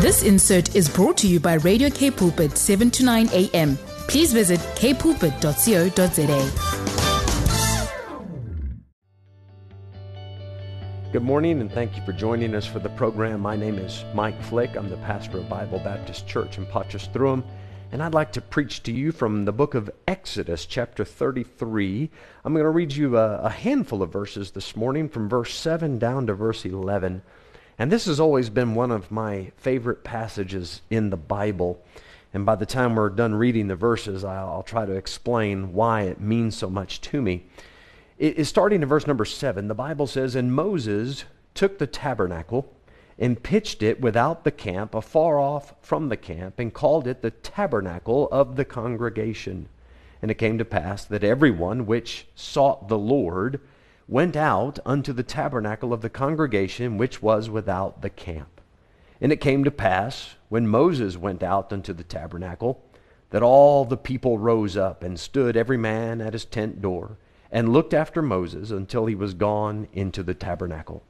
This insert is brought to you by Radio K Pulpit 7 to 9 a.m. Please visit kpulpit.co.za. Good morning, and thank you for joining us for the program. My name is Mike Fluech. I'm the pastor of Bible Baptist Church in Potchefstroom, and I'd like to preach to you from the book of Exodus, chapter 33. I'm going to read you a handful of verses this morning, from verse 7 down to verse 11. And this has always been one of my favorite passages in the Bible. And by the time we're done reading the verses, I'll try to explain why it means so much to me. It is starting in verse number 7. The Bible says, "And Moses took the tabernacle and pitched it without the camp, afar off from the camp, and called it the tabernacle of the congregation. And it came to pass that everyone which sought the Lord went out unto the tabernacle of the congregation, which was without the camp. And it came to pass, when Moses went out unto the tabernacle, that all the people rose up and stood every man at his tent door, and looked after Moses until he was gone into the tabernacle.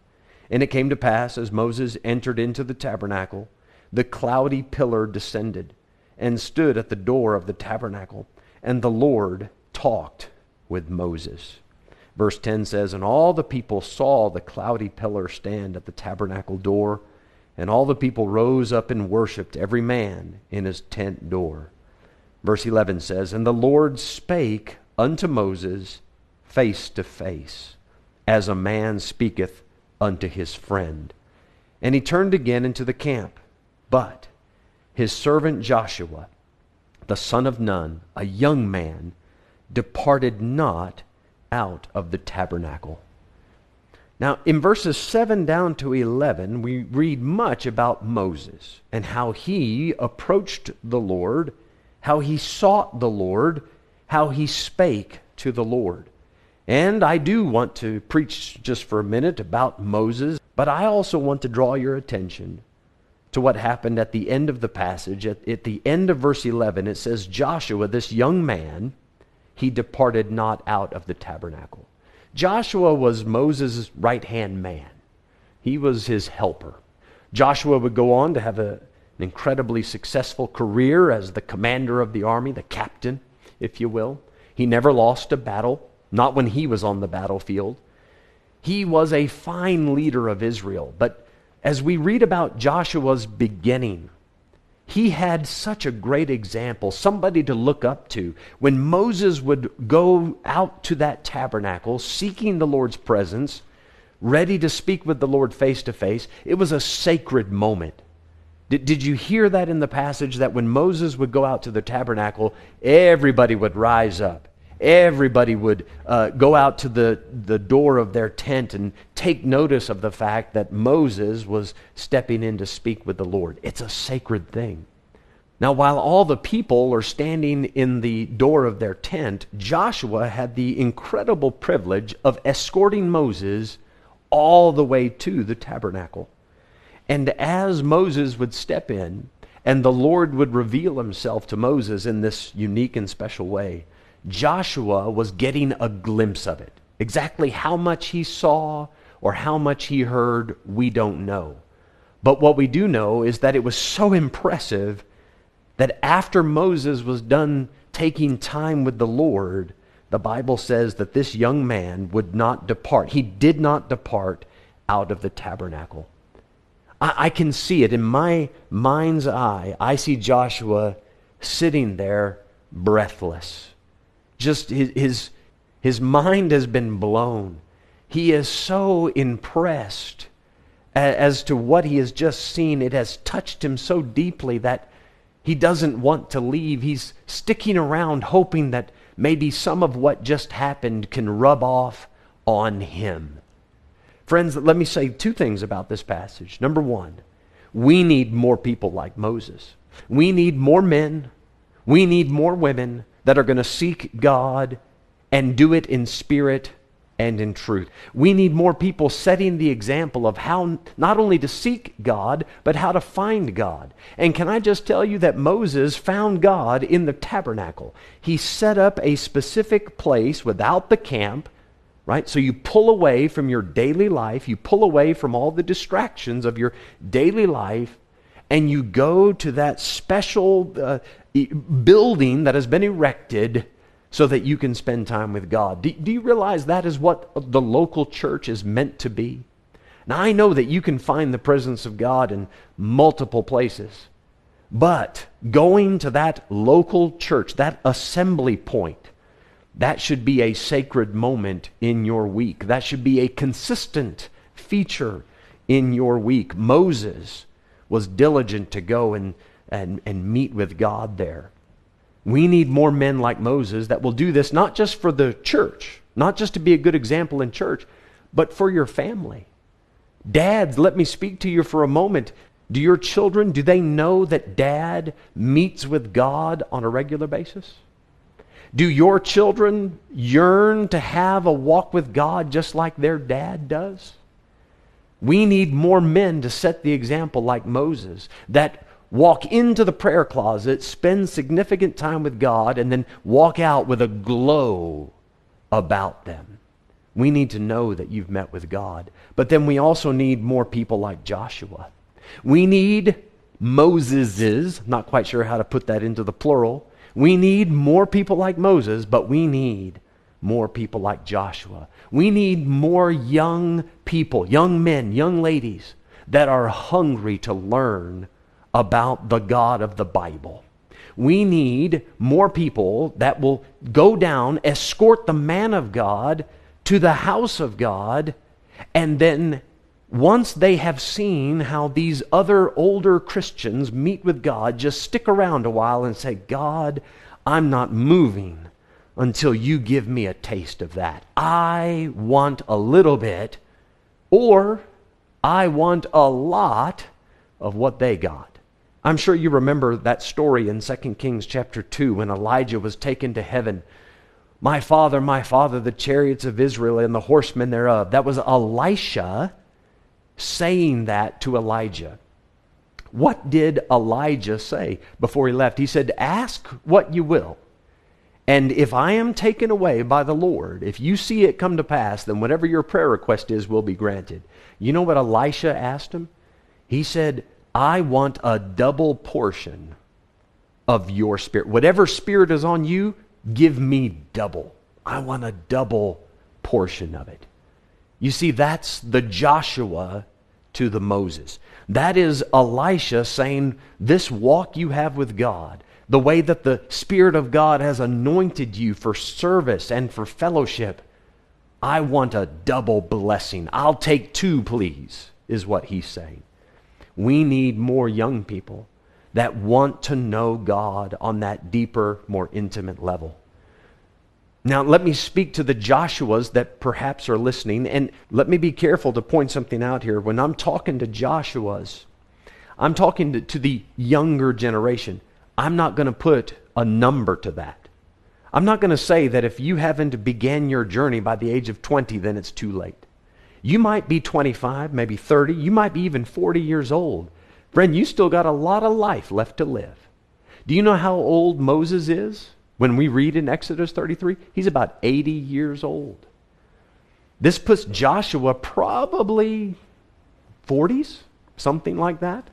And it came to pass, as Moses entered into the tabernacle, the cloudy pillar descended, and stood at the door of the tabernacle, and the Lord talked with Moses." Verse 10 says, "And all the people saw the cloudy pillar stand at the tabernacle door, and all the people rose up and worshipped, every man in his tent door." Verse 11 says, "And the Lord spake unto Moses face to face, as a man speaketh unto his friend. And he turned again into the camp. But his servant Joshua, the son of Nun, a young man, departed not out of the tabernacle." Now, in verses 7 down to 11, we read much about Moses and how he approached the Lord, how he sought the Lord, how he spake to the Lord. And I do want to preach just for a minute about Moses, but I also want to draw your attention to what happened at the end of the passage. At the end of verse 11, it says, "Joshua, this young man, he departed not out of the tabernacle." Joshua was Moses' right-hand man. He was his helper. Joshua would go on to have an incredibly successful career as the commander of the army, the captain, if you will. He never lost a battle, not when he was on the battlefield. He was a fine leader of Israel. But as we read about Joshua's beginning, he had such a great example, somebody to look up to. When Moses would go out to that tabernacle, seeking the Lord's presence, ready to speak with the Lord face to face, it was a sacred moment. Did you hear that in the passage, that when Moses would go out to the tabernacle, everybody would rise up? Everybody would go out to the door of their tent and take notice of the fact that Moses was stepping in to speak with the Lord. It's a sacred thing. Now, while all the people are standing in the door of their tent, Joshua had the incredible privilege of escorting Moses all the way to the tabernacle. And as Moses would step in, and the Lord would reveal himself to Moses in this unique and special way, Joshua was getting a glimpse of it. Exactly how much he saw or how much he heard, we don't know. But what we do know is that it was so impressive that after Moses was done taking time with the Lord, the Bible says that this young man would not depart. He did not depart out of the tabernacle. I can see it in my mind's eye. I see Joshua sitting there breathless. Just his mind has been blown. He is so impressed as to what he has just seen. It has touched him so deeply that he doesn't want to leave. He's sticking around, hoping that maybe some of what just happened can rub off on him. Friends, let me say two things about this passage. Number one, we need more people like Moses. We need more men. We need more women that are going to seek God and do it in spirit and in truth. We need more people setting the example of how not only to seek God, but how to find God. And can I just tell you that Moses found God in the tabernacle. He set up a specific place without the camp right? So you pull away from your daily life, you pull away from all the distractions of your daily life, and you go to that special building that has been erected so that you can spend time with God. Do you realize that is what the local church is meant to be? Now, I know that you can find the presence of God in multiple places, but going to that local church, that assembly point, that should be a sacred moment in your week. That should be a consistent feature in your week. Moses was diligent to go and meet with God there. We need more men like Moses that will do this, not just for the church, not just to be a good example in church, but for your family. Dads, let me speak to you for a moment. Do your children, do they know that Dad meets with God on a regular basis? Do your children yearn to have a walk with God just like their dad does? We need more men to set the example like Moses, that walk into the prayer closet, spend significant time with God, and then walk out with a glow about them. We need to know that you've met with God. But then we also need more people like Joshua. We need Moseses. Not quite sure how to put that into the plural. We need more people like Moses, but we need more people like Joshua. We need more young people, young men, young ladies that are hungry to learn about the God of the Bible. We need more people that will go down, escort the man of God to the house of God, and then once they have seen how these other older Christians meet with God, just stick around a while and say, God, I'm not moving until you give me a taste of that. I want a little bit, or I want a lot of what they got. I'm sure you remember that story in 2 Kings chapter 2 when Elijah was taken to heaven. My father, the chariots of Israel and the horsemen thereof. That was Elisha saying that to Elijah. What did Elijah say before he left? He said, ask what you will. And if I am taken away by the Lord, if you see it come to pass, then whatever your prayer request is will be granted. You know what Elisha asked him? He said, I want a double portion of your spirit. Whatever spirit is on you, give me double. I want a double portion of it. You see, that's the Joshua to the Moses. That is Elisha saying, this walk you have with God, the way that the Spirit of God has anointed you for service and for fellowship, I want a double blessing. I'll take two, please, is what he's saying. We need more young people that want to know God on that deeper, more intimate level. Now, let me speak to the Joshuas that perhaps are listening, and let me be careful to point something out here. When I'm talking to Joshuas, I'm talking to the younger generation. I'm not going to put a number to that. I'm not going to say that if you haven't began your journey by the age of 20, then it's too late. You might be 25, maybe 30, you might be even 40 years old. Friend, you still got a lot of life left to live. Do you know how old Moses is? When we read in Exodus 33, he's about 80 years old. This puts Joshua probably 40s, something like that.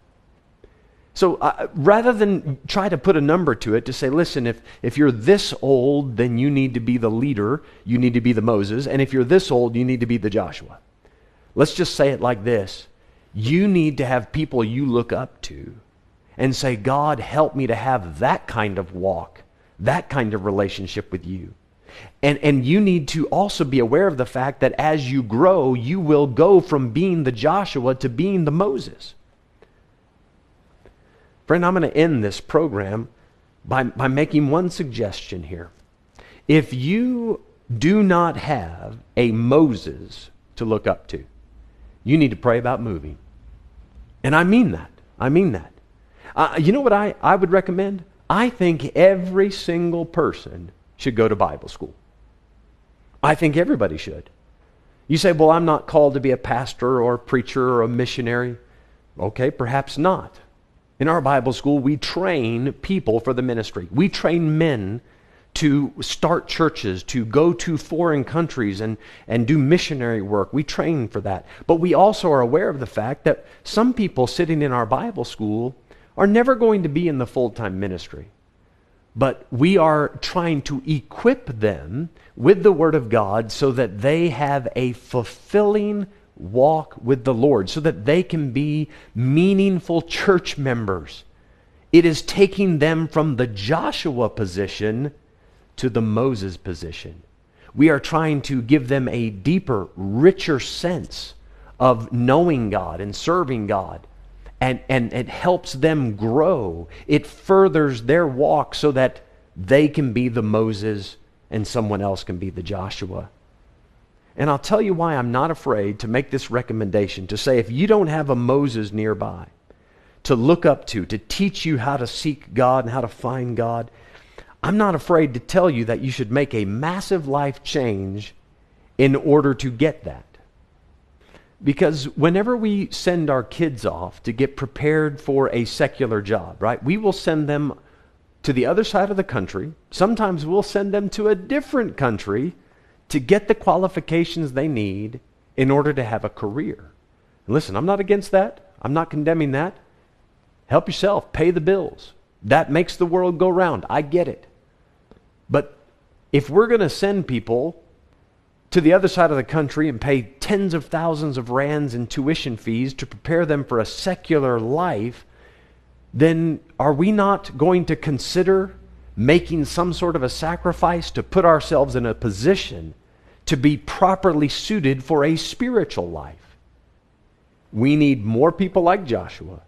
So rather than try to put a number to it, to say, listen, if you're this old, then you need to be the leader, you need to be the Moses, and if you're this old, you need to be the Joshua. Let's just say it like this. You need to have people you look up to and say, God, help me to have that kind of walk, that kind of relationship with you. And you need to also be aware of the fact that as you grow, you will go from being the Joshua to being the Moses. Friend, I'm going to end this program by making one suggestion here. If you do not have a Moses to look up to, you need to pray about moving. And I mean that. You know what I would recommend? I think every single person should go to Bible school. I think everybody should. You say, well, I'm not called to be a pastor or a preacher or a missionary. Okay, perhaps not. In our Bible school, we train people for the ministry. We train men to start churches, to go to foreign countries and do missionary work. We train for that. But we also are aware of the fact that some people sitting in our Bible school are never going to be in the full-time ministry. But we are trying to equip them with the Word of God so that they have a fulfilling walk with the Lord, so that they can be meaningful church members. It is taking them from the Joshua position to the Moses position. We are trying to give them a deeper, richer sense of knowing God and serving God. And it helps them grow. It furthers their walk so that they can be the Moses and someone else can be the Joshua. And I'll tell you why I'm not afraid to make this recommendation, to say if you don't have a Moses nearby to look up to teach you how to seek God and how to find God, I'm not afraid to tell you that you should make a massive life change in order to get that. Because whenever we send our kids off to get prepared for a secular job, right, we will send them to the other side of the country. Sometimes we'll send them to a different country to get the qualifications they need in order to have a career. And listen, I'm not against that. I'm not condemning that. Help yourself. Pay the bills. That makes the world go round. I get it. But if we're going to send people to the other side of the country and pay tens of thousands of rands in tuition fees to prepare them for a secular life, then are we not going to consider making some sort of a sacrifice to put ourselves in a position to be properly suited for a spiritual life? We need more people like Joshua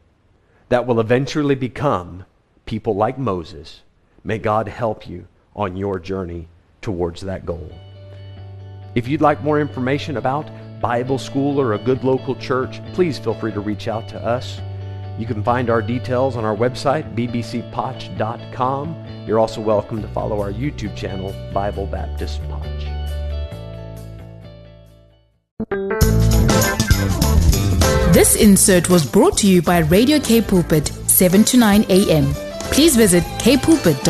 that will eventually become people like Moses. May God help you on your journey towards that goal. If you'd like more information about Bible school or a good local church, please feel free to reach out to us. You can find our details on our website, bbcpotch.com. You're also welcome to follow our YouTube channel, Bible Baptist Potch. This insert was brought to you by Radio K Pulpit, 7 to 9 a.m. Please visit kpulpit.co.za.